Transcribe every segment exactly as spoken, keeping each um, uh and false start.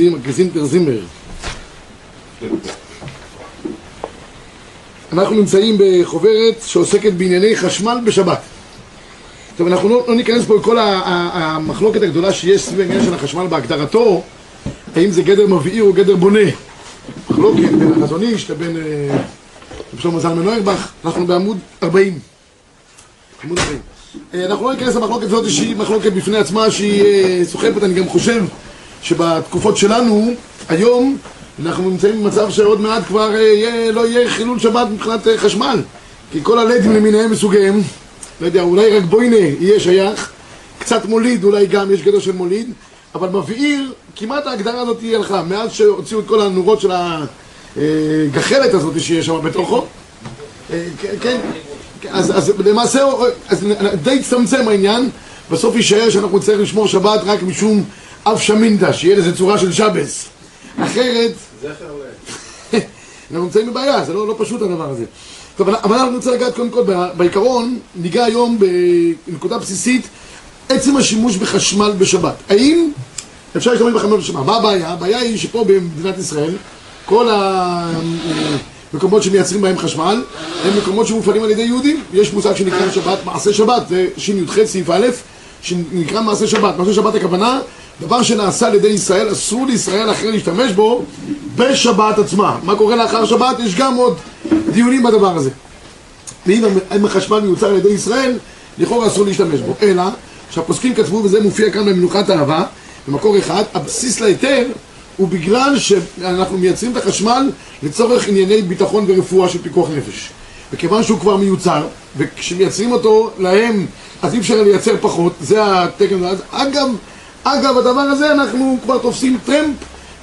dem Gesindter Zimmer. אנחנו נמצאים בחוברת שעוסקת בענייני חשמל בשבת. טוב, אנחנו לא, לא ניכנס פה לכל המחלוקת הגדולה שיש סביב העניין של החשמל בהגדרתו, האם זה גדר מבעיר או גדר בונה. מחלוקת בין החזון איש לבין פרופסור זלמן אוירבך. אנחנו בעמוד ארבעים. עמוד ארבעים. אנחנו לא ניכנס למחלוקת הזאת שהיא מחלוקת בפני עצמה שהיא סוחפת. אני גם חושב שבתקופות שלנו, היום, אנחנו נמצאים במצב שעוד מעט כבר יהיה, לא יהיה חילול שבת מבחינת חשמל, כי כל הלדים למיניהם מסוגיהם, לא יודע, אולי רק בוינה יהיה שייך, קצת מוליד אולי גם, יש גדר של מוליד, אבל מבעיר, כמעט ההגדרה הזאת היא הלכה, מאז שהוציאו את כל הנורות של הגחלת הזאת שיש שם בתוכו, כן, אז, אז למעשה, אז די הצטמצם העניין, בסוף יישאר שאנחנו צריכים לשמור שבת רק משום אף שמינדה, שיהיה לזה צורה של שבס. אחרת, אנחנו נמצאים בבעיה, זה לא פשוט הדבר הזה. טוב, אבל אנחנו נמצא לגעת קודם כל, בעיקרון, ניגע היום בנקודה בסיסית, עצם השימוש בחשמל בשבת. האם אפשר להשתמש בחשמל בשבת? מה הבעיה? הבעיה היא שפה במדינת ישראל, כל המקומות שמייצרים בהם חשמל, הם מקומות שמופעלים על ידי יהודים. יש מושג שנקרא שבת, מעשה שבת, זה שי"ח סעיף א', שנקרא מעשה שבת. מעשה שבת הכוונה, דבר שנעשה על ידי ישראל, אסור לישראל אחרי להשתמש בו בשבת עצמה. מה קורה לאחר שבת? יש גם עוד דיונים בדבר הזה. ואם החשמל מיוצר על ידי ישראל, לכאורה אסור להשתמש בו. אלא שהפוסקים כתבו, וזה מופיע כאן במנוחת אהבה, במקור אחד, הבסיס להיתר הוא בגלל שאנחנו מייצרים את החשמל לצורך ענייני ביטחון ורפואה של פיקוח נפש. וכיוון שהוא כבר מיוצר, וכשמייצרים אותו להם, אז אי אפשר לייצר פחות, זה התקן. אגב, אגב, הדבר הזה אנחנו כבר תופסים טרמפ,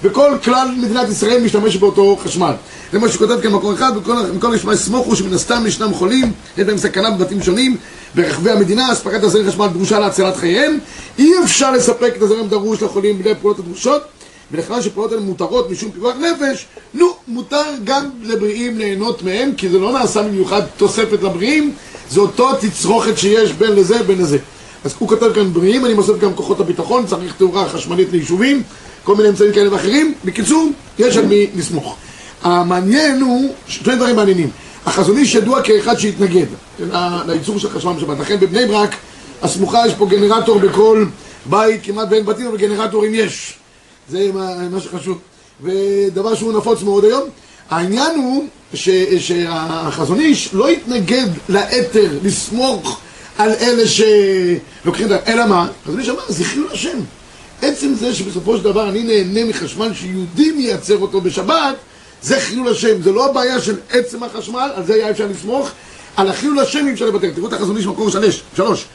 וכל כלל מדינת ישראל משתמש באותו חשמל. זה מה שכותב כאן מקור אחד, וכל נשמע סמוכו שמן הסתם ישנם חולים, יש בהם סכנה בבתים שונים, ברחבי המדינה, הספקת הזרם חשמל דרושה להצלת חייהם, אי אפשר לספק את הזרם דרוש לחולים בלי הפעולות הדרושות, ולכלל שפעולות הן מותרות משום פיקוח נפש, נו, מותר גם לבריאים ליהנות מהם, כי זה לא נעשה במיוחד תוספת לבריאים, זה אותו תצרוכת שיש בין לזה בין לזה. אז הוא כותב כאן בריאים, אני מוסיף גם כוחות הביטחון, צריך תאורה חשמלית ליישובים, כל מיני אמצעים כאלה ואחרים. בקיצור, יש על מי לסמוך. המעניין הוא, שני דברים מעניינים. החזון איש ידוע כאחד שהתנגד לייצור של חשמל בשבת. לכן בבני ברק, הסמוכה, יש פה גנרטור בכל בית, כמעט בין בתים, אבל גנרטורים יש. זה מה שחשוב. ודבר שהוא נפוץ מאוד היום. העניין הוא שהחזון איש לא התנגד לאתר, לסמוך, על אלה שלוקחים את זה, אלא מה? אז אני שמע, זה חילול השם. עצם זה שבסופו של דבר אני נהנה מחשמל שיהודים ייצר אותו בשבת, זה חילול השם. זה לא הבעיה של עצם החשמל, על זה היה אפשר לסמוך, על החילול השם אפשר לבטל. תראו את החזון איש מקור שלוש, שלוש.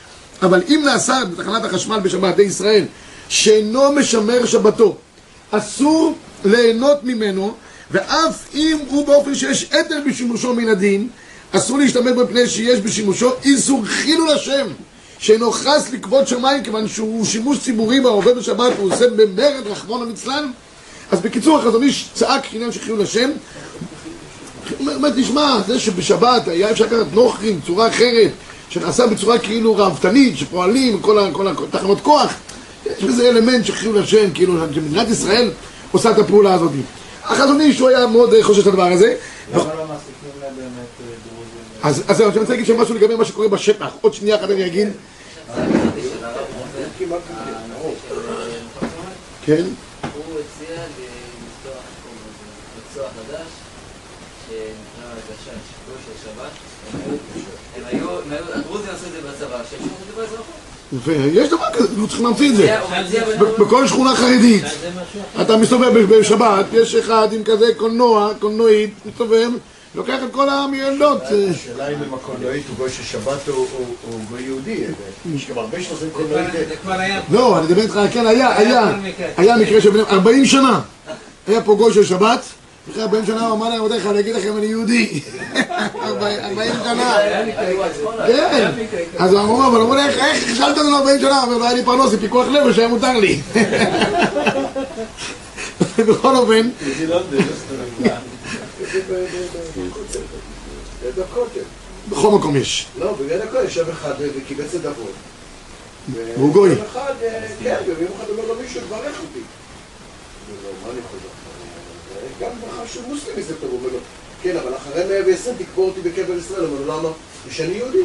אבל אם נעשה בתחנת החשמל בשבת די ישראל, שאינו משמר שבתו, אסור ליהנות ממנו, ואף אם הוא באופן שיש יתר בשימושו מן הדין, אסור להשתמש בפני שיש בשימושו איסור חילול השם שאינו חס לכבוד שמיים, כיוון שהוא שימוש ציבורי והעובד בשבת הוא עושה במרד רחמון המצלן. אז בקיצור, החזון איש צעק עניין של חילול השם. הוא אומר, תשמע, זה שבשבת היה אפשר לקחת נוכרים, צורה אחרת שנעשה בצורה כאילו רעבתנית, שפועלים כל התחנות כוח, יש בזה אלמנט של חילול השם, כאילו שמדינת ישראל עושה את הפעולה הזאת. החזון איש הוא היה מאוד חושש את הדבר הזה. למה לא מעסיקים לה באמת? אז אני רוצה להגיד שמשהו לגבי מה שקורה בשטח, עוד שנייה אחת אני אגיד. כן? הוא הציע לפתוח מקצוע חדש שנקרא הגשש, שקורא של שבת. הדרוזים עשו את זה בצבא, שימשו את זה באזרחות. ויש דבר כזה, לא צריכים להמציא את זה. בכל שכונה חרדית, אתה מסתובב בשבת, יש אחד עם כזה קולנוע, קולנועית, מסתובב, לוקח את כל המילדות. השאלה אם הם הקולנועית הוא גוי של שבת או גוי יהודי. יש גם הרבה שעושים קולנועית. זה כבר היה פה. לא, אני מדבר איתך, כן, היה, היה. היה מקרה שבני ארבעים שנה. היה פה גוי של שבת. אחרי ארבעים שנה הוא אמר להם, עוד איך, אני אגיד לכם, אני יהודי. ארבעים שנה. כן. אז הוא אמרו, אבל אמרו לי, איך שאלת לנו ארבעים שנה? אבל היה לי פרנוס, זה פיקוח לב, שהיה מותר לי. בכל אופן. ליד הכותל. בכל מקום יש. לא, בליד הכותל יושב אחד וקיבץ נדבות. והוא גוי. כן, ומיוחד אומר לו מישהו, תברך אותי. גם ברכה של מוסלמי זה טוב, אבל כן, אבל אחרי מאה ועשרים תקבור אותי בקבר ישראל, אבל הוא לא אמר, ושאני יהודי.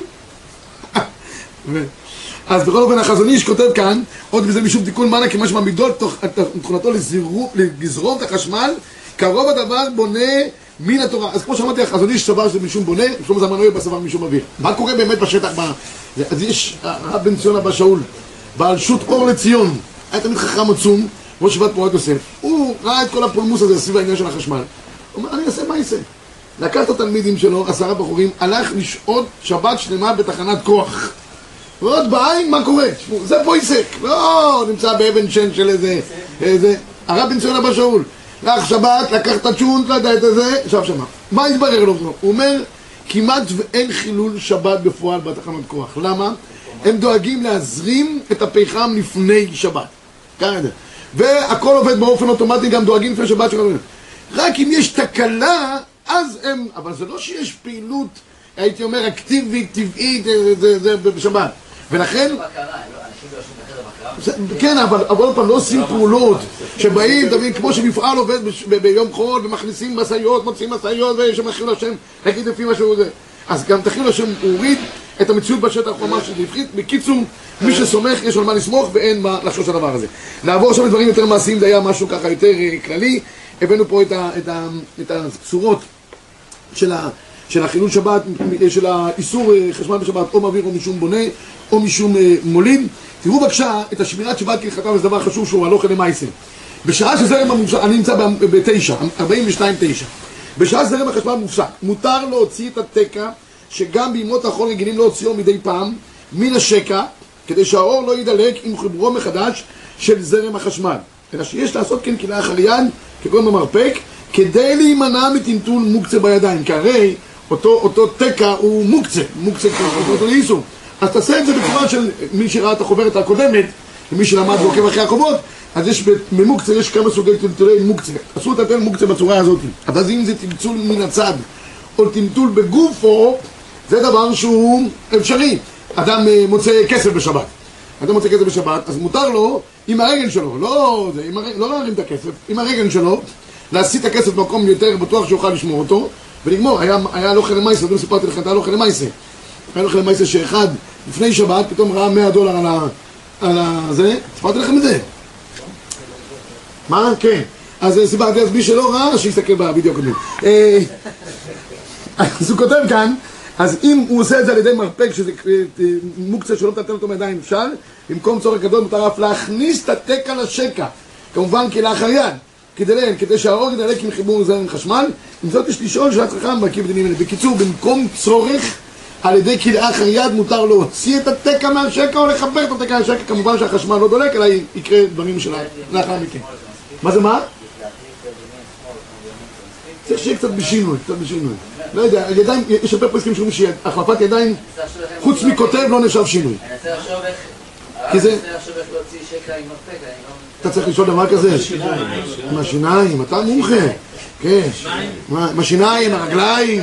אז בכל אופן החזון איש כותב כאן, עוד בזה משום תיקון מנה כמה שמעמידו תכונתו לגזרום את החשמל, קרוב הדבר בונה מן התורה. אז כמו שאמרתי, החזון איש סבר שזה משום בונה, משום זמנוי בסבר משום אוויר. מה קורה באמת בשטח? אז יש הרב בן ציון אבא שאול, בעל שו"ת אור לציון, היה תמיד חכם עצום, ראש ישיבת פורת יוסף. הוא ראה את כל הפולמוס הזה סביב העניין של החשמל. הוא אומר, אני אעשה מה אעשה? לקח את התלמידים שלו, עשרה בחורים, הלך לשעות שבת שלמה בתחנת כוח. ועוד בעין, מה קורה? זה פה עיסק, לא נמצא באבן שן של איזה, איזה... הרב בן ציון אבא שאול. לך שבת, לקח את הצ'ונט, לא יודע את זה, שב שמה. מה התברר לו? הוא אומר, כמעט ואין חילול שבת בפועל בתחנת כוח. למה? הם דואגים להזרים את הפחם לפני שבת. ככה זה. והכל עובד באופן אוטומטי, גם דואגים לפני שבת שלנו. רק אם יש תקלה, אז הם... אבל זה לא שיש פעילות, הייתי אומר, אקטיבית, טבעית, זה בשבת. ולכן... כן, אבל עוד פעם לא עושים פעולות שבאים, תבין, כמו שמפעל עובד ביום חול ומכניסים מסעיות, מוצאים מסעיות ושמחיל השם, נגיד לפי מה שהוא זה. אז גם תחיל השם הוריד את המציאות בשטח, הוא אמר שזה הפחית. בקיצור, מי שסומך יש על מה לסמוך ואין מה לחשוש הדבר הזה. לעבור שם לדברים יותר מעשיים, זה היה משהו ככה יותר כללי. הבאנו פה את הסורות של ה... של החילול שבת, של האיסור חשמל בשבת, או מאוויר או משום בונה, או משום מולים. תראו בבקשה את השמירת שבת כהלכתה, וזה דבר חשוב שהוא הלוך למעשה. בשעה שזרם המופסק, אני נמצא בתשע, ארבעים ושתיים תשע. בשעה שזרם החשמל מופסק, מותר להוציא את התקע, שגם בימות החול רגילים להוציאו מדי פעם, מן השקע, כדי שהאור לא יידלק עם חיבורו מחדש של זרם החשמל. אלא שיש לעשות כן כלאחר יד, כגון במרפק, כדי להימנע מטמטול מוקצה בידיים, כי הרי אותו, אותו תקע הוא מוקצה, מוקצה ככה, אותו לאיסור. אז תעשה את זה בצורה של מי שראה את החוברת הקודמת, ומי שלמד ועוקב אחרי החובות, אז יש במוקצה, יש כמה סוגי טלטולי מוקצה. עשו את הטל מוקצה בצורה הזאת. אז אם זה טמצול מן הצד, או טמטול בגופו, זה דבר שהוא אפשרי. אדם מוצא כסף בשבת. אדם מוצא כסף בשבת, אז מותר לו עם הרגל שלו, לא, זה, עם הרגל, לא להרים את הכסף, עם הרגל שלו, להסיט את הכסף במקום יותר בטוח שיוכל לשמור אותו, ונגמור, היה הלוך למעשה, אתם סיפרתי לכם, היה הלוך למעשה. היה הלוך למעשה שאחד, לפני שבת, פתאום ראה מאה דולר על זה, סיפרתי לכם את זה. מה? כן. אז סיפרתי, אז מי שלא ראה, שיסתכל בווידאו הקודם. אז הוא כותב כאן, אז אם הוא עושה את זה על ידי מרפק, שזה מוקצה שלא מטלטל אותו מידיים, אפשר, במקום צורך גדול מותר אף להכניס את התקע לשקע, כמובן כלאחר יד. כדי, כדי שהאור ידלק עם חיבור זרם חשמל, עם זאת יש לשאול שאלה צריכה מרכיב דינים אלה. בקיצור, במקום צורך, על ידי כלאחר יד מותר להוציא את התקע מהשקע או לחבר את התקע מהשקע. כמובן שהחשמל לא דולק, אלא יקרה דברים שלה לאחר מכן. מה זה מה? צריך שיהיה קצת בשינוי, קצת בשינוי. לא יודע, ידיים, יש הרבה פרסקים שאומרים שהחלפת ידיים, חוץ מכותב לא נשאב שינוי. אני רוצה לחשוב איך... כי זה... אתה צריך לשאול דבר כזה? עם השיניים, אתה מומחה. כן. עם השיניים, הרגליים,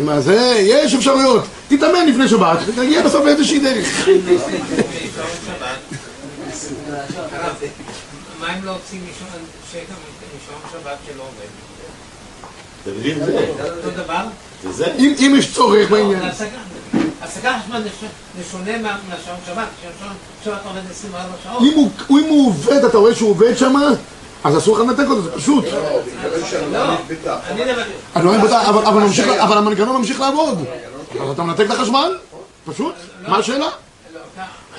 עם הזה, יש אפשרויות. תתאמן לפני שבת, תגיע בסוף איזושהי דרך. מה אם לא הוציא משום שבת שלא עובד? אתה מבין את זה? אותו דבר? אם יש צורך בעניין. הפסקה חשמל נשונה מהשעון שבת, כשהשעון שבת עובד עשרים וארבע שעות. אם הוא עובד, אתה רואה שהוא עובד שם, אז אסור לך לנתק אותו, זה פשוט. לא, אני נבטח. אבל המנגנון ממשיך לעבוד. אז אתה מנתק את החשמל? פשוט? מה השאלה?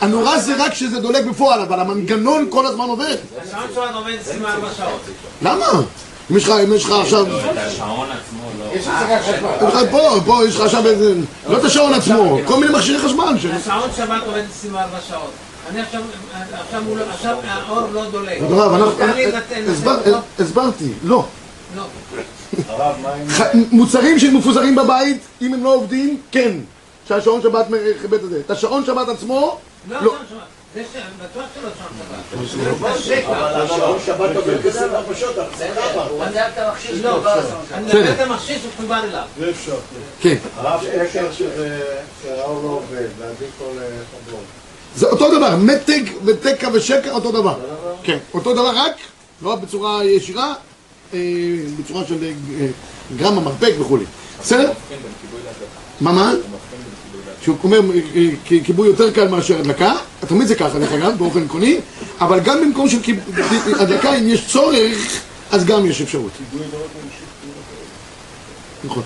הנורא זה רק שזה דולק בפועל, אבל המנגנון כל הזמן עובד. השעון שבת עובד עשרים וארבע שעות. למה? אם יש לך עכשיו... השעון עצמו לא... יש לך חשמל. פה, פה יש לך עכשיו איזה... לא את השעון עצמו, כל מיני מכשירי חשמל. השעון שבת עובד עשרים וארבע שעות. אני עכשיו... האור לא דולק. הסברתי, לא. מוצרים שמפוזרים בבית, אם הם לא עובדים, כן. שהשעון שבת חיבט את זה. את השעון שבת עצמו... לא, לא שבת. זה שם, בטוח שלא שם שבת. זה שקע. אבל השעון שבת עובד עשרים וארבע שעות, אבל זה רבה. הוא עדיין את המכשיש לא בא לשעון שבת. אני עדיין את המכשיש וכתובה אליו. זה אפשר. כן. הרב שקר שהאור לא עובד, להדליק כל חבלון. זה אותו דבר, מתק ותקע ושקע אותו דבר. כן, אותו דבר רק, לא בצורה ישירה, בצורה של גרם המרפק וכולי. בסדר? מה מה? שהוא אומר כיבוי יותר קל מאשר הדלקה, תמיד זה ככה, גם באופן עקרוני, אבל גם במקום של הדלקה, אם יש צורך, אז גם יש אפשרות. נכון.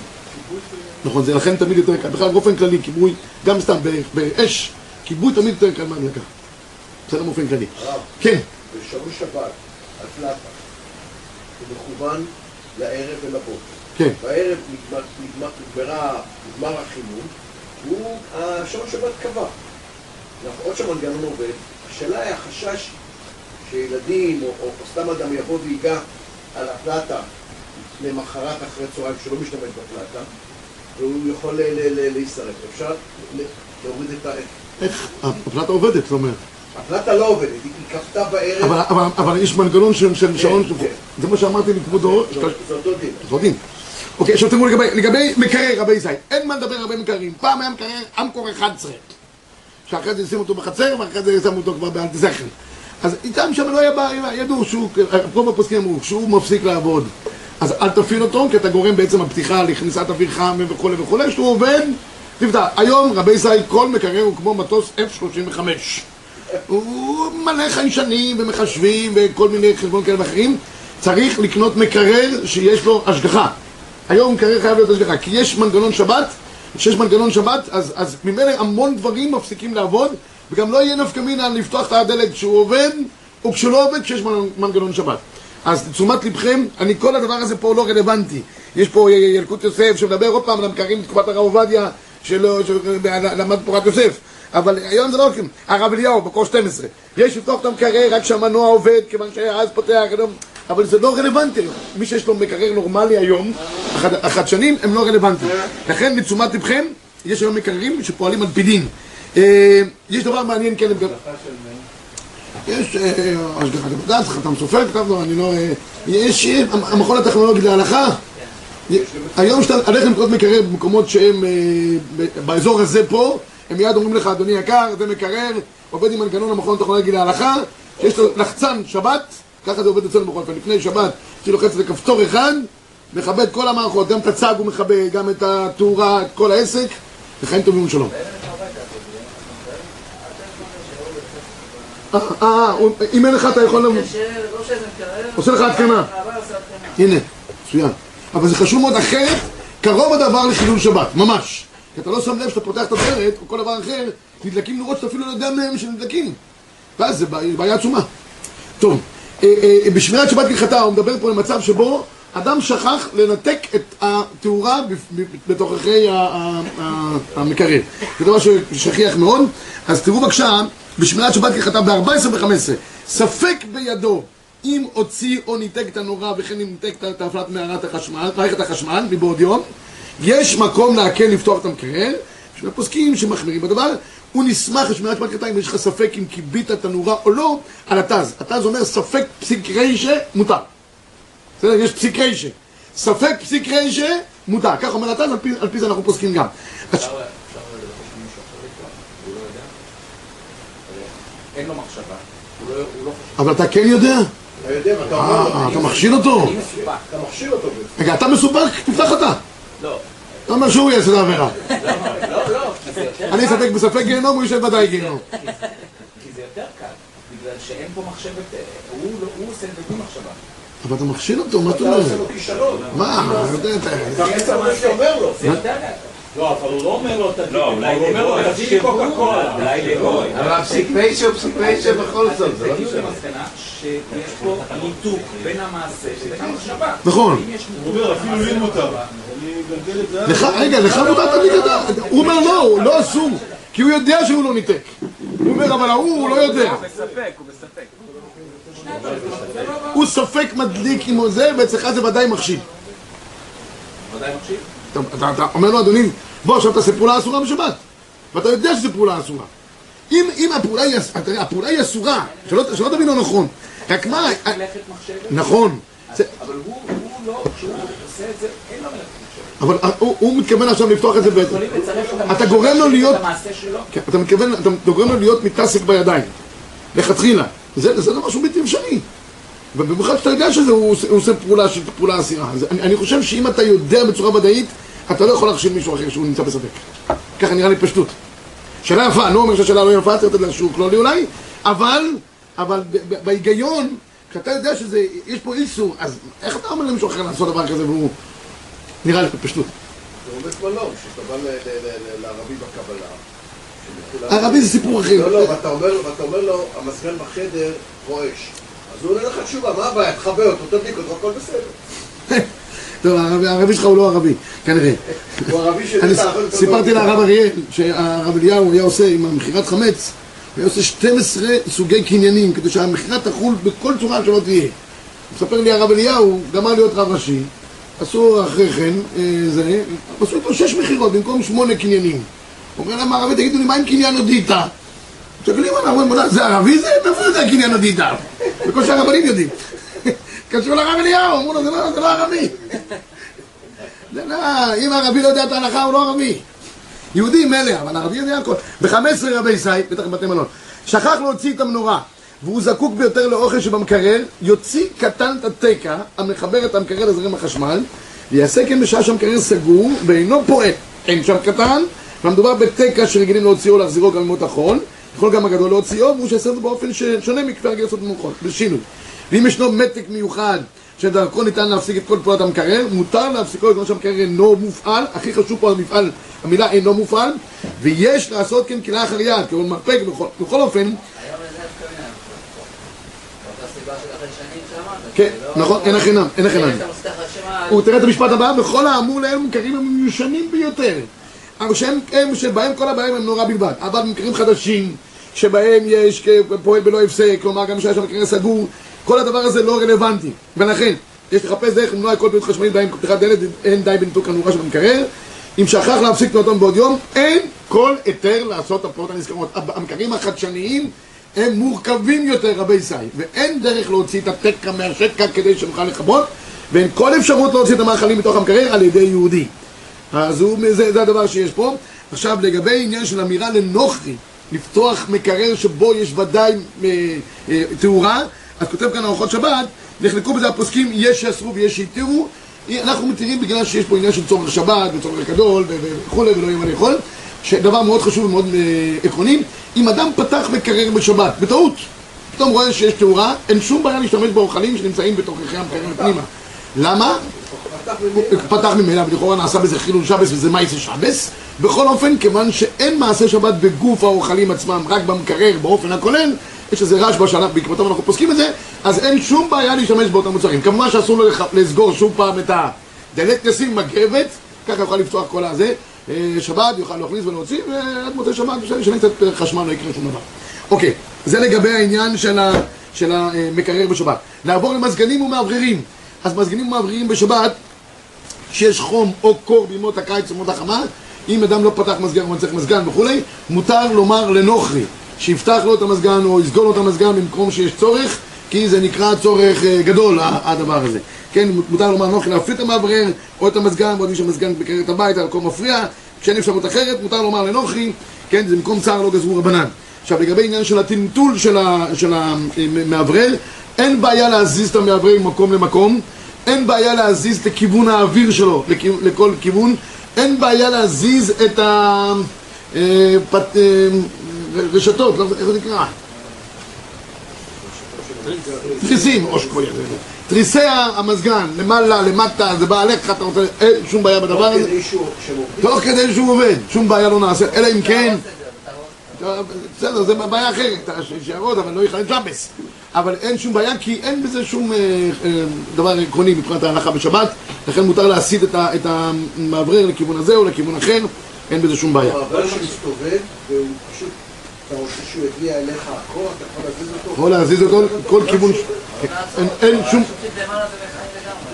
נכון, זה לכן תמיד יותר קל. בכלל, באופן כללי, כיבוי, גם סתם באש, כיבוי תמיד יותר קל מהדלקה. בסדר, באופן כללי. כן. בשבוע שבת, הפלטה, הוא מכוון לערב ולבוקר. כן. בערב נגמר החימום, הוא, השעון שבת קבע. עוד שהמנגנון עובד, השאלה היא החשש שילדים או סתם אדם יבוא ויגע על הפלטה למחרת אחרי צהריים שלא משתמש בפלטה, והוא יכול להישרף. אפשר להוריד את ה... איך? הפלטה עובדת, זאת אומרת. הפלטה לא עובדת, היא כפתה בערב... אבל יש מנגנון של שעון... זה מה שאמרתי לכבודו... זה אותו דין. זה אותו דין. אוקיי, עכשיו תראו לגבי מקרר, רבי ישראל. אין מה לדבר הרבה מקררים. פעם היה מקרר אמקור אחד עשר. שאחרי זה ישים אותו בחצר, ואחרי זה ישים אותו כבר באלטזכן. אז איתם שם לא היה בעיה, ידעו שהוא... כל הפוסקים אמרו, שהוא מפסיק לעבוד. אז אל תפעיל אותו, כי אתה גורם בעצם הפתיחה לכניסת אוויר חם וכו' וכו'. שהוא עובד, תפתח. היום, רבי ישראל, כל מקרר הוא כמו מטוס אף שלושים וחמש. הוא מלא חיישנים ומחשבים וכל מיני חשבון כאלה ואחרים. צריך לקנות מקרר שיש לו השגחה. היום מקרר חייב להיות השגחה, כי יש מנגנון שבת, כשיש מנגנון שבת, אז, אז ממילא המון דברים מפסיקים לעבוד, וגם לא יהיה נפקא מינה לפתוח את הדלת כשהוא עובד, או כשהוא לא עובד כשיש מנגנון שבת. אז תשומת לבכם, אני כל הדבר הזה פה לא רלוונטי. יש פה ילקוט יוסף שמדבר עוד פעם על המקררים בתקופת הרב עובדיה, שלמד פורת יוסף. אבל היום זה לא הולכים, הרב אליהו, בקור שתים עשרה. יש לפתוח את המקרר רק שהמנוע עובד, כיוון שאז פותח, אבל זה לא רלוונטי. מי שיש לו מקרר נורמלי היום, החדשנים, הם לא רלוונטיים. לכן, לתשומת לבכם, יש היום מקררים שפועלים על פי דין. יש דבר מעניין, כן, לגבי... יש השגחה לבדד, חתם סופר, כתבנו, אני לא... יש המכון הטכנולוגי להלכה. היום שאתה הולך לקנות מקרר במקומות שהם באזור הזה פה, הם מיד אומרים לך, אדוני יקר, זה מקרר, עובד עם מנגנון המכון הטכנולוגי להלכה, שיש לו לחצן שבת, ככה זה עובד אצלנו בכל אופן, לפני שבת, שלוחץ את הכפתור אחד, מכבה את כל המערכות, גם את הצג הוא מכבה, גם את התאורה, את כל העסק, וחיים טובים ושלום. אה, אם אין לך אתה יכול... עושה לך התקנה. הנה, מצוין. אבל זה חשוב מאוד, אחרת, קרוב הדבר לחילול שבת, ממש. כי אתה לא שם לב שאתה פותח את הדלת, או כל דבר אחר, נדלקים נורות שאתה אפילו לא יודע מהם שנדלקים. ואז זה בעיה עצומה. טוב, בשמירת שבת כחתה, הוא מדבר פה למצב שבו אדם שכח לנתק את התאורה בתוככי המקרר. זה דבר ששכיח מאוד. אז תראו בבקשה, בשמירת שבת כחתה ב-ארבע עשרה ו-חמש עשרה, ספק בידו אם הוציא או ניתק את הנורה, וכן אם ניתק את הפעלת מערכת החשמל, מערכת החשמל, מבעוד יום, יש מקום להקל לפתוח את המקרר, בשביל הפוסקים שמחמירים בדבר, הוא נסמך לשמירת שבת כחתה אם יש לך ספק אם קיבית את הנורה או לא, על התז. התז אומר ספק פסיק ריישה מותר. בסדר? יש פסיק ריישה. ספק פסיק ריישה מותר. כך אומר התז, על פי זה אנחנו פוסקים גם. אפשר להגיד שמישהו אחר יקרא, הוא לא יודע. אין לו מחשבה. אבל אתה כן יודע? אתה יודע, אתה אומר לו. אתה מכשיל אותו. אני מסובך. אתה מכשיל אותו. רגע, אתה מסובך? תפתח אתה. לא. אתה אומר שהוא יעשה את העבירה. לא, לא. אני אסתק בספק גיהנום, הוא יושב ודאי גיהנום. כי זה יותר קל, בגלל שאין פה מחשבת, הוא עושה את זה במחשבה. אבל אתה מכשיל אותו, מה אתה אומר? אתה עושה לו כישלון. מה? אתה אומר לו. זה יותר קל. לא, אבל הוא לא אומר לו את הדין. לא, אולי הוא אומר לו, תפסיק קוקה קולה. אולי לגוי. אבל פסיק פשע, פסיק פשע בכל זאת. זה הגיעו למסקנה שיש פה ניתוק בין המעשה לבין המחשבה. נכון. הוא אומר, אפילו לי מותר. רגע, לך מותר תמיד לדעת. הוא אומר לא, הוא לא אסור. כי הוא יודע שהוא לא ניתק. הוא אומר, אבל ההוא, הוא לא יודע. הוא בספק, הוא בספק. הוא ספק מדליק עם זה, ואצלך זה ודאי מחשיב. ודאי מחשיב? אתה אומר לו, אדוני, בוא, עכשיו אתה עושה פעולה אסורה בשבת, ואתה יודע שזה פעולה אסורה. אם הפעולה היא אסורה, שלא תבין לא נכון, רק מה... נכון. אבל הוא לא, כשהוא עושה את זה, אין לו מלאכת מחשבת. אבל הוא מתכוון עכשיו לפתוח את זה בעצם. אתה גורם לו להיות... אתה גורם לו להיות מתעסק בידיים, לכתחילה. זה דבר שהוא בלתי אפשרי. ובמיוחד שאתה יודע שזה הוא עושה פעולה של פעולה אסירה. אני חושב שאם אתה יודע בצורה ודאית, אתה לא יכול להכשיל מישהו אחר שהוא נמצא בספק. ככה נראה לי פשטות. שאלה יפה, אני לא אומר שהשאלה לא יפה, צריך לתת לה שהוא כלולי אולי, אבל, אבל בהיגיון, כשאתה יודע שזה, יש פה איסור, אז איך אתה אומר למישהו אחר לעשות דבר כזה והוא נראה לי פשטות? זה עומד כמו לא, שאתה בא לערבי בקבלה. ערבי זה סיפור אחר. לא, לא, ואתה אומר לו, המזגן בחדר רועש. אז הוא עונה לך תשובה, מה הבעיה? תחבא אותו, תדליק אותו, הכל בסדר. טוב, הערבי שלך הוא לא ערבי, כנראה. הוא ערבי שלי, אתה יכול... סיפרתי לרב אריאל, שהרב אליהו היה עושה עם המכירת חמץ, הוא היה עושה שנים עשר סוגי קניינים, כדי שהמכירה תחול בכל צורה שלא תהיה. מספר לי הרב אליהו, גמר להיות רב ראשי, עשו אחרי כן, זה, עשו איתו שש מכירות במקום שמונה קניינים. אומר להם הערבי, תגידו לי, מה עם קניין הדיטה? שקלים עליו, זה ערבי זה? איפה זה הקניין הדיטה? וכל שהרבנים יודעים. קשור לרב אליהו, אמרו לו, זה לא ערבי. זה לא, אם הערבי לא יודע את ההלכה, הוא לא ערבי. יהודי מלא, אבל הערבי יודע הכל. ב-חמש עשרה רבי ישי, בטח בתי מלון, שכח להוציא את המנורה, והוא זקוק ביותר לאוכל שבמקרר, יוציא קטן את התקע, המחבר את המקרר לזרם החשמל, ויעשה כן בשעה שהמקרר סגור, ואינו פועל. אין שם קטן, והמדובר בתקע שרגילים להוציאו ולהחזירו גם ממות החול, יכול גם הגדול להוציאו, והוא שעשה זה באופן שונה מכפי הגרסות במוחות, בשינוי. ואם ישנו מתק מיוחד שדרכו ניתן להפסיק את כל פעולת המקרר, מותר להפסיקו בגלל שהמקרר אינו מופעל, הכי חשוב פה המפעל, המילה אינו מופעל, ויש לעשות כן כלאחר אחר יד, כלומר מרפק בכל, בכל אופן. היום אין דווקא מן המפעל. כן, נכון, אין החינם, אין החינם. הוא תראה את המשפט הבא, וכל האמור להם מקרים הם מיושנים ביותר. הם שבהם כל הבעיה הם נורא בלבד, אבל במקרים חדשים שבהם יש פועל בלא הפסק, כלומר גם שיש המקרר סגור, כל הדבר הזה לא רלוונטי, ולכן יש לחפש דרך למנוע כל פעילות חשמלית די עם פתיחת דלת, אין די בניתוק הנורה שבמקרר. אם שכח להפסיק תנועתם בעוד יום, אין כל היתר לעשות הפעולות הנזכרות. המקררים החדשניים הם מורכבים יותר, רבי ישי, ואין דרך להוציא את התקע מהשטקע כדי שנוכל לכבות, ואין כל אפשרות להוציא את המאכלים מתוך המקרר על ידי יהודי. אז הוא, זה, זה הדבר שיש פה. עכשיו לגבי עניין של אמירה לנוכרי, לפתוח מקרר שבו יש ודאי אה, אה, תאורה, אז כותב כאן ארוחות שבת, נחלקו בזה הפוסקים, יש שאסרו ויש שהתירו. אנחנו מתירים בגלל שיש פה עניין של צורך שבת וצורך גדול וכולי, ולא יהיה מה לאכול, שדבר מאוד חשוב ומאוד עקרוני. אם אדם פתח מקרר בשבת, בטעות, פתאום רואה שיש תאורה, אין שום בעיה להשתמש באוכלים שנמצאים בתוככי המקרר פנימה. למה? פתח ממילא, ולכאורה נעשה בזה חילול שבס וזה מעשה שבס. בכל אופן, כיוון שאין מעשה שבת בגוף האוכלים עצמם, רק במקרר, באופן הכולל, יש איזה רעש בשלב, בעקבותיו אנחנו פוסקים את זה, אז אין שום בעיה להשתמש באותם מוצרים. כמובן שאסור לו לסגור שוב פעם את הדלת, נשים מגבת, ככה יוכל לפתוח כל הזה, שבת יוכל להכניס ולהוציא, ועד מוצאי שבת, שני קצת חשמל לא יקרה שום דבר. אוקיי, זה לגבי העניין של המקרר בשבת. נעבור למזגנים ומאווררים. אז מזגנים ומאווררים בשבת, שיש חום או קור בימות הקיץ ומות החמה, אם אדם לא פתח מזגן או צריך מזגן וכולי, מותר לומר לנוכרי שיפתח לו את המזגן או יסגור לו את המזגן במקום שיש צורך, כי זה נקרא צורך גדול, הדבר הזה. כן, מותר לומר לנוכרי להפעיל את המאוורר או את המזגן, ועוד יש המזגן בקרר את הבית, הכל מפריע, כשאין אפשרות אחרת, מותר לומר לנוכרי, כן, זה במקום צער לא גזרו רבנן. עכשיו, לגבי עניין של הטינטול של המאוורר, אין בעיה להזיז את המאוורר ממקום למקום, אין בעיה להזיז לכיוון האוויר שלו, לכל כיוון, אין בעיה להזיז את הרשתות, איך זה נקרא? תריסים, תריסי המזגן, למעלה, למטה, זה בא עליך, אתה רוצה, אין שום בעיה בדבר הזה. תוך כדי שהוא עובד, שום בעיה לא נעשה, אלא אם כן... בסדר, זה בעיה אחרת, שיערות, אבל לא יחלט שבס. אבל אין שום בעיה, כי אין בזה שום דבר עקרוני מבחינת ההלכה בשבת, לכן מותר להסיט את המאוורר לכיוון הזה או לכיוון אחר, אין בזה שום בעיה. המאוורר שמסתובב, והוא פשוט, אתה רוצה שהוא יגיע אליך אחורה, אתה יכול להזיז אותו? יכול להזיז אותו, כל כיוון,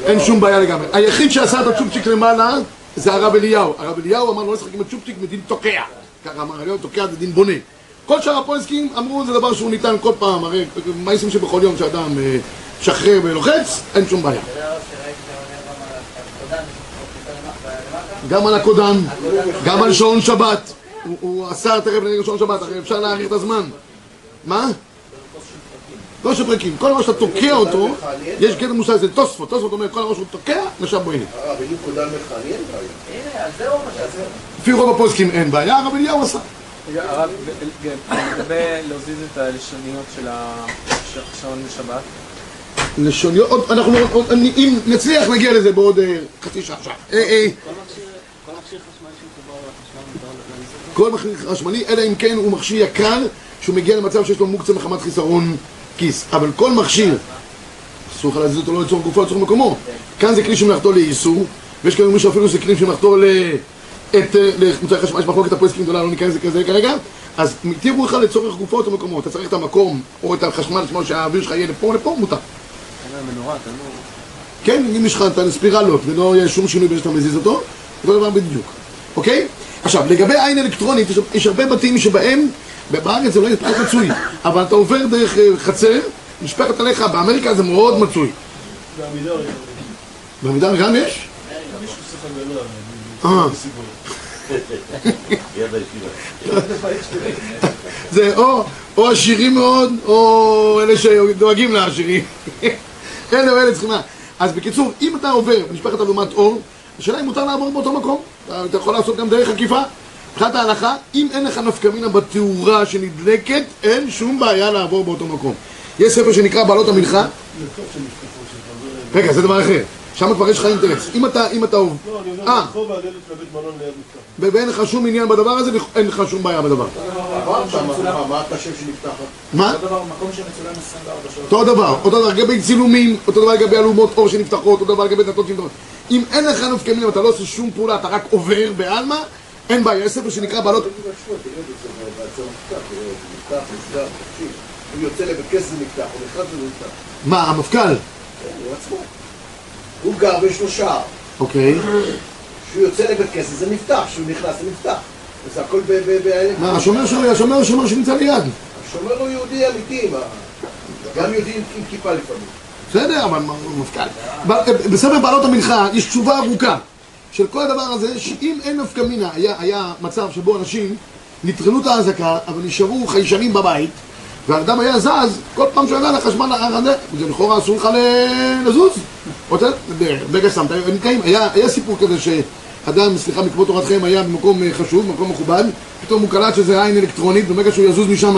אין שום בעיה לגמרי. היחיד שעשה את הצ'ופצ'יק למעלה זה הרב אליהו. הרב אליהו אמר, לא לשחק עם הצ'ופצ'יק, מדין תוקע. ככה אמר, אליהו תוקע זה דין בונה. כל שאר הפויסקים אמרו, זה דבר שהוא ניתן כל פעם, הרי מייסים שבכל יום שאדם שחרר ולוחץ, אין שום בעיה. גם על הקודן, גם על שעון שבת. הוא עשה תכף לנגד שעון שבת, הרי אפשר להאריך את הזמן. מה? לא שפרקים, כל ראש שאתה תוקע אותו, יש גדר מושג, זה תוספות, תוספות אומר, כל ראש הוא תוקע, נשאר בו הנה. הרבי נקודה מחלי, אין בעיה. הנה, אז זהו מה שעשה. לפי רוב הפוסקים אין בעיה, הרב אליהו עשה. הרב, לגבי להוזיז את הלשוניות של השעון בשבת? לשוניות, אנחנו, אם נצליח נגיע לזה בעוד חצי שעה עכשיו. כל מכשיר חשמלי שמחובר לחשמל מותר? כל מכשיר חשמלי, אלא אם כן הוא מכשיר יקר, שהוא מגיע למצב שיש לו מוקצה מחמת חיסרון כיס. אבל כל מכשיר, אסור לך להזיז אותו לא לצורך גופו, לצורך מקומו. כאן זה כלי שמלאכתו לאיסור, ויש כאן מישהו אפילו זה כלי שמלאכתו למוצרי חשמל, יש מחלוקת הפוסקים גדולה, לא ניכנס לזה כרגע. אז מתירו לך לצורך גופו או מקומו, אתה צריך את המקום או את החשמל, שהאוויר שלך יהיה לפה לפה, מותר. כן, אם יש לך את הספירלות ולא יהיה שום שינוי בין שאתה מזיז אותו, אותו דבר בדיוק, אוקיי? עכשיו, לגבי עין אלקטרונית, יש הרבה בתים שבהם, בארץ זה אולי פחות מצוי, אבל אתה עובר דרך חצר, משפחת עליך, באמריקה זה מאוד מצוי. בעמידר יש. בעמידר גם יש? מישהו שחק בעמידר, זה או עשירים מאוד, או אלה שדואגים לעשירים. אלה או אלה צריכים מה. אז בקיצור, אם אתה עובר במשפחת אדומת אור, השאלה אם מותר לעבור באותו מקום, אתה יכול לעשות גם דרך עקיפה. מבחינת ההלכה, אם אין לך נפקמינה בתאורה שנדלקת, אין שום בעיה לעבור באותו מקום. יש ספר שנקרא בעלות המנחה. רגע, זה דבר אחר. שם כבר יש לך אינטרס. אם אתה... לא, אני עובר לחוב והדלת לבית מלון ליד מקרה. ואין לך שום עניין בדבר הזה, אין לך שום בעיה בדבר. מה אתה שם שנפתחת? מה? אותו דבר, מקום שמצולם עשרים וארבע שעות. אותו דבר, אותו דבר לגבי צילומים, אותו דבר לגבי אלומות אור שנפתחות, אותו דבר לגבי דלתות שנפתחות. אם אין לך נפקמינה, אתה לא עושה שום פעולה, אתה רק עובר בעלמא, אין בעיה. יש ספר שנקרא בעלות... הוא יוצא לבית כסף נפתח, הוא נכנס ונפתח. מה, המפכ"ל? כן, הוא עצמו. הוא גר ויש לו שער. אוקיי. כשהוא יוצא לבית כסף זה נפתח, כשהוא נכנס זה נפתח. וזה הכל ב... מה, השומר שומר שנמצא ליד. השומר הוא יהודי אמיתי, גם יהודי עם כיפה לפעמים. בסדר, אבל מפכ"ל. בספר בעלות המנחה יש תשובה ארוכה של כל הדבר הזה, שאם אין נפקא מינה, היה מצב שבו אנשים נטרלו את האזעקה, אבל נשארו חיישנים בבית, והאדם היה זז, כל פעם שהוא ידע לחשמל הרנדה, זה לכאורה אסור לך לזוז. רוצה? ברגע סתם, היה סיפור כזה שאדם, סליחה, מקוות תורתכם, היה במקום חשוב, במקום מכובד, פתאום הוא קלט שזה עין אלקטרונית, וברגע שהוא יזוז משם,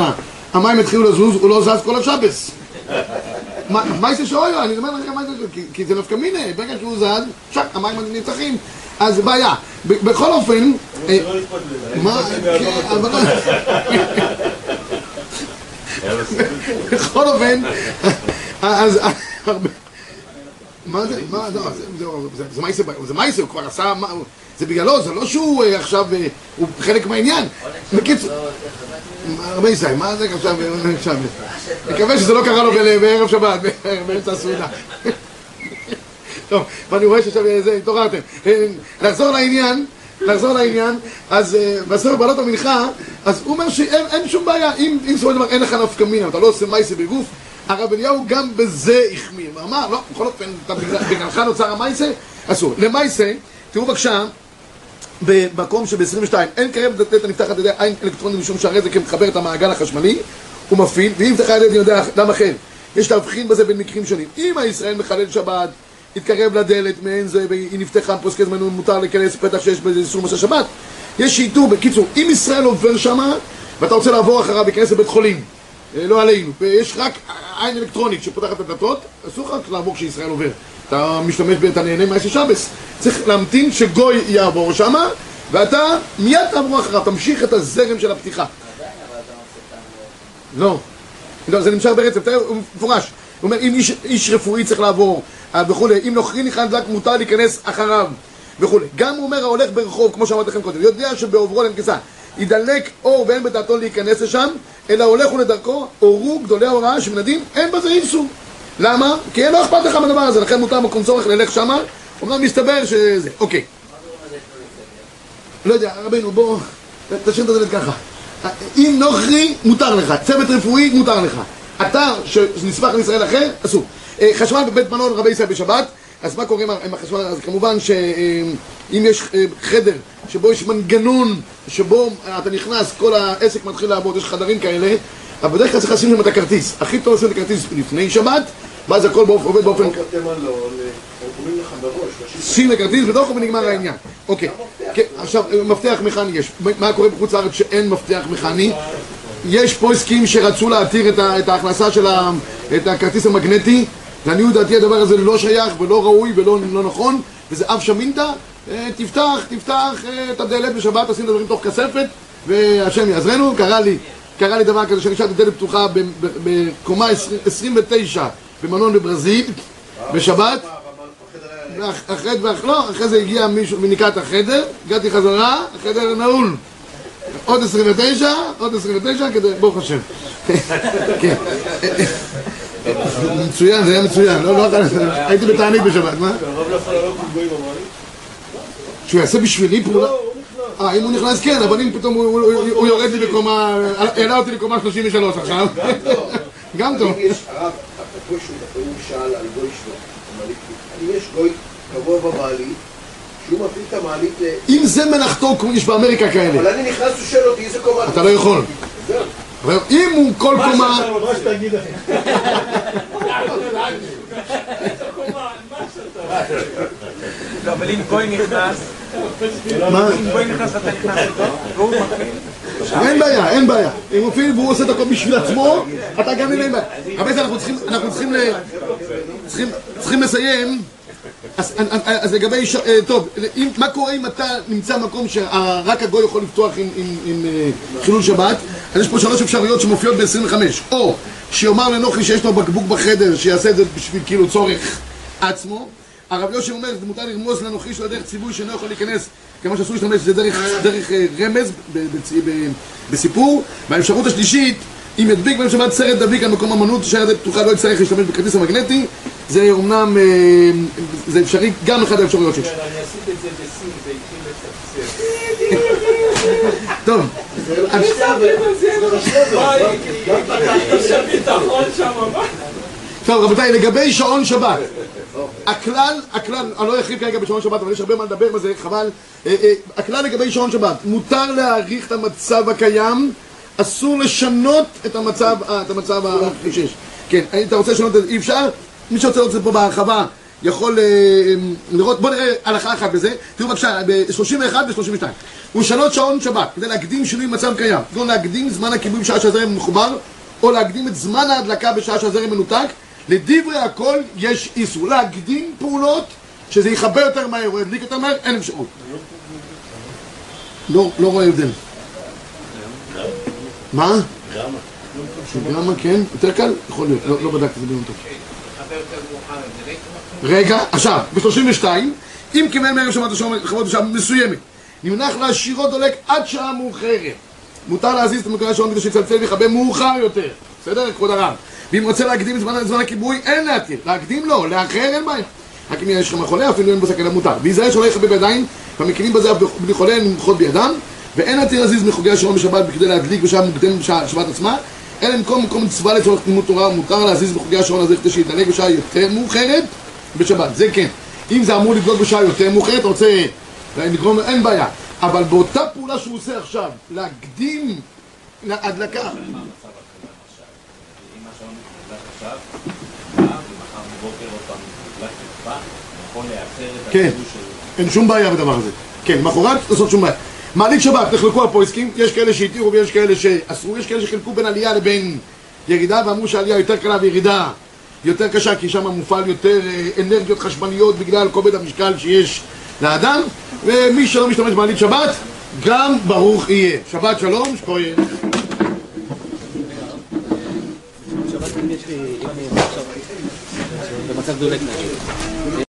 המים התחילו לזוז, הוא לא זז כל השבס. מה יש לשאויו? אני אומר לכם מה יש לשאויו, כי זה נפקא מינה, ברגע שהוא זז, שק, המים נצחים. אז בעיה. בכל אופן... מה? בכל אופן, אז... מה זה? מה זה? זה מייסה, זה מייסה, הוא כבר עשה... זה בגללו, זה לא שהוא עכשיו... הוא חלק מהעניין. בקיצור... הרבה יסאי, מה זה עכשיו? מקווה שזה לא קרה לו בערב שבת, באמצע הסעודה. טוב, ואני רואה ששם זה, התעוררתם. לחזור לעניין, לחזור לעניין, אז בספר בעלות המנחה, אז הוא אומר שאין שום בעיה, אם סופו של דבר אין לך נפקא מינה, אתה לא עושה מייסה בגוף, הרב אליהו גם בזה החמיר. אמר, לא, בכל אופן, בגללך נוצר המייסה, אסור. למייסה, תראו בבקשה, במקום שב-עשרים ושתיים אין קרב דלת הנפתחת על ידי עין אלקטרונית משום שהרי זה כמחבר את המעגל החשמלי ומפעיל, ואם נפתחה על ידי אדם אחר. יש להבחין בזה בין מקרים שונים. אם הישראל מחלל שבת, התקרב לדלת מעין זה, והיא נפתחה, פוסקי זמנו, מותר להיכנס פתח שיש בזה איסור משל שבת, יש שיתוף. בקיצור, אם ישראל עובר שמה ואתה רוצה לעבור אחריו להיכנס לבית חולים, לא עלינו, יש רק עין אלקטרונית שפותחת את הדלתות, אסור לך לעבור כשישראל עובר. אתה משתמש בין, אתה נהנה מייסי שבס. צריך להמתין שגוי יעבור שמה, ואתה מיד תעבור אחריו, תמשיך את הזרם של הפתיחה. עדיין, אבל אתה עושה כאן... לא. זה נמשך ברצף, תראה, הוא מפורש. הוא אומר, אם איש רפואי צריך לעבור, וכו', אם נוכרי נכנס דלק, מותר להיכנס אחריו, וכו'. גם הוא אומר, ההולך ברחוב, כמו שאמרתי לכם קודם, יודע שבעוברו לנכסה, ידלק אור ואין בדעתו להיכנס לשם, אלא הולך ולדרכו, אורו גדולי ההוראה שמנדים, אין בזה איסור. למה? כי אין לא אכפת לך מהדבר הזה, לכן מותר מקום צורך ללך שמה, אומנם מסתבר שזה, אוקיי. לא יודע, רבינו, בוא, תשאיר את הדלת ככה. אם נוכרי, מותר לך, צוות רפואי, מותר לך. אתר שנסמך לישראל אחר, אסור. חשמל בבית מלון רבי ישראל בשבת, אז מה קורה עם החשמל? אז כמובן שאם יש חדר שבו יש מנגנון שבו אתה נכנס, כל העסק מתחיל לעבוד, יש חדרים כאלה, אבל בדרך כלל צריך לשים להם את הכרטיס. הכי טוב לשים את הכרטיס לפני שבת, ואז הכל עובד באופן... לא קרתם על לא, אומרים לך בראש. שים לכרטיס בתוכו ונגמר העניין. אוקיי. עכשיו, מפתח מכני יש. מה קורה בחוץ לארץ שאין מפתח מכני? יש פה עסקים שרצו להתיר את ההכנסה של הכרטיס המגנטי, לעניות דעתי הדבר הזה לא שייך ולא ראוי ולא נכון, וזה אף שמינתה. תפתח, תפתח את הדלת בשבת, עושים את הדברים תוך כספת, והשם יעזרנו. קרה לי, קרה לי דבר כזה שאני השארתי דלת פתוחה בקומה עשרים ותשע במלון בברזיל, בשבת. אחרי ואחלו, אחרי זה הגיע מישהו וניקה את החדר, הגעתי חזרה, החדר נעול. עוד עשרים ותשע, עוד עשרים ותשע, כדי... ברוך השם. כן. מצוין, זה היה מצוין. הייתי בתענית בשבת, מה? הרב לא יכול לראות בגויים אמרים? שהוא יעשה בשבילי פעולה? לא, הוא נכנס. אה, אם הוא נכנס, כן, אבל אם פתאום הוא יורד לי בקומה... העלה אותי לקומה שלושים ושלוש עכשיו. גם טוב. גם טוב. אם יש הרב, הגוי שהוא דפאים שאל על גוי שלו, אם יש גוי קבוע בבעלי, שהוא מפעיל את המעלית ל... אם זה מנחתו, כמו יש באמריקה כאלה. אבל אני נכנס ושאל אותי איזה קומה... אתה לא יכול. זהו. אם הוא כל קומה... מה שאתה תגיד לכם. איזה קומה, מה שאתה... אבל אם גוי נכנס, אם גוי נכנס ואתה נכנס איתו, והוא מפעיל. אין בעיה, אין בעיה. אם הוא מפעיל והוא עושה את הכל בשביל עצמו, אתה גם אין בעיה. אבל זה אנחנו צריכים לסיים. אז לגבי, טוב, מה קורה אם אתה נמצא במקום שרק הגוי יכול לפתוח עם חילול שבת? אז יש פה שלוש אפשרויות שמופיעות ב-עשרים וחמש. או שיאמר לנוחי שיש לו בקבוק בחדר, שיעשה את זה בשביל כאילו צורך עצמו. הרב יושב אומר, זה מותר לרמוז לנוחי שלו דרך ציווי שאינו יכול להיכנס, כמו שאסור להשתמש, זה דרך רמז בסיפור. והאפשרות השלישית, אם ידביק ביום שבת סרט דביק על מקום אמנות, שהסרט הפתוחה לא יצטרך להשתמש בכרטיס המגנטי. זה אומנם, זה אפשרי, גם אחד האפשרויות שיש. אני עשיתי את זה בסין, זה התחיל לצפצף. טוב. אני סביר את זה, ביי, פתחתי שביטחון שם, מה? טוב, רבותיי, לגבי שעון שבת, הכלל, הכלל, אני לא ארחיב כרגע בשעון שבת, אבל יש הרבה מה לדבר בזה, חבל. הכלל לגבי שעון שבת, מותר להאריך את המצב הקיים, אסור לשנות את המצב, את המצב שיש. כן, אתה רוצה לשנות את זה, אי אפשר? מי שרוצה לראות את זה פה בהרחבה, יכול לראות, בואו נראה הלכה אחת בזה. תראו בבקשה, ב-שלושים ואחת ו-שלושים ושתיים. הוא שנות שעון שבת, כדי להקדים שינוי מצב קיים. כדי להקדים זמן הכיבוי בשעה שהזרם מחובר, או להקדים את זמן ההדלקה בשעה שהזרם מנותק. לדברי הכל יש איסור, להקדים פעולות שזה יחבר יותר מהר או ידליק יותר מהר, אין אפשרות. לא, לא רואה הבדל. מה? גרמה. גרמה, כן? יותר קל? יכול להיות, לא בדקתי, זה ביום טוב. רגע, עכשיו, ב-שלושים ושתיים, אם כמעט מערב שבת השעה לחוות השעה מסוימת, נמנח להשאירו דולק עד שעה מאוחרת. מותר להזיז את המקרה השעון כדי שיצלצל ויחבר מאוחר יותר. בסדר? כבוד הרב. ואם רוצה להקדים את זמן הכיבוי, אין להתיר. להקדים לא, לאחר אין בעיה. רק אם יש לך חולה, אפילו אין בסכנה מותר. ויזהר שלא יחבא בידיים, במקרים בזה בלי חולה למחות בידם, ואין להתיר להזיז מחוגי השעון בשבת כדי להדליק בשעה מוקדמת בשבת עצמה, אלא במקום מקום צבא לצורך לימוד תורה, מותר להזיז מחוגי השעון הזה כדי שידלק בשעה יותר מאוחרת בשבת. זה כן. אם זה אמור לדלוק בשעה יותר מאוחרת, אתה רוצה לגרום, אין בעיה. אבל באותה פעולה שהוא עושה עכשיו, להקדים להדלקה. עכשיו, מחר בבוקר אותם נדלק נדפה, יכול לאחר את הגידול של... אין שום בעיה בדבר הזה. כן, מאחורת לעשות שום בעיה. מעלית שבת, נחלקו הפויסקים, יש כאלה שהתירו ויש כאלה שאסרו, יש כאלה שחלקו בין עלייה לבין ירידה, ואמרו שהעלייה יותר קלה וירידה יותר קשה, כי שם מופעל יותר אנרגיות חשמליות בגלל כובד המשקל שיש לאדם, ומי שלא משתמש במעלית שבת, גם ברוך יהיה. שבת שלום, שכויה. שבת אם יש לי, אם אני עכשיו במצב דולק נגיד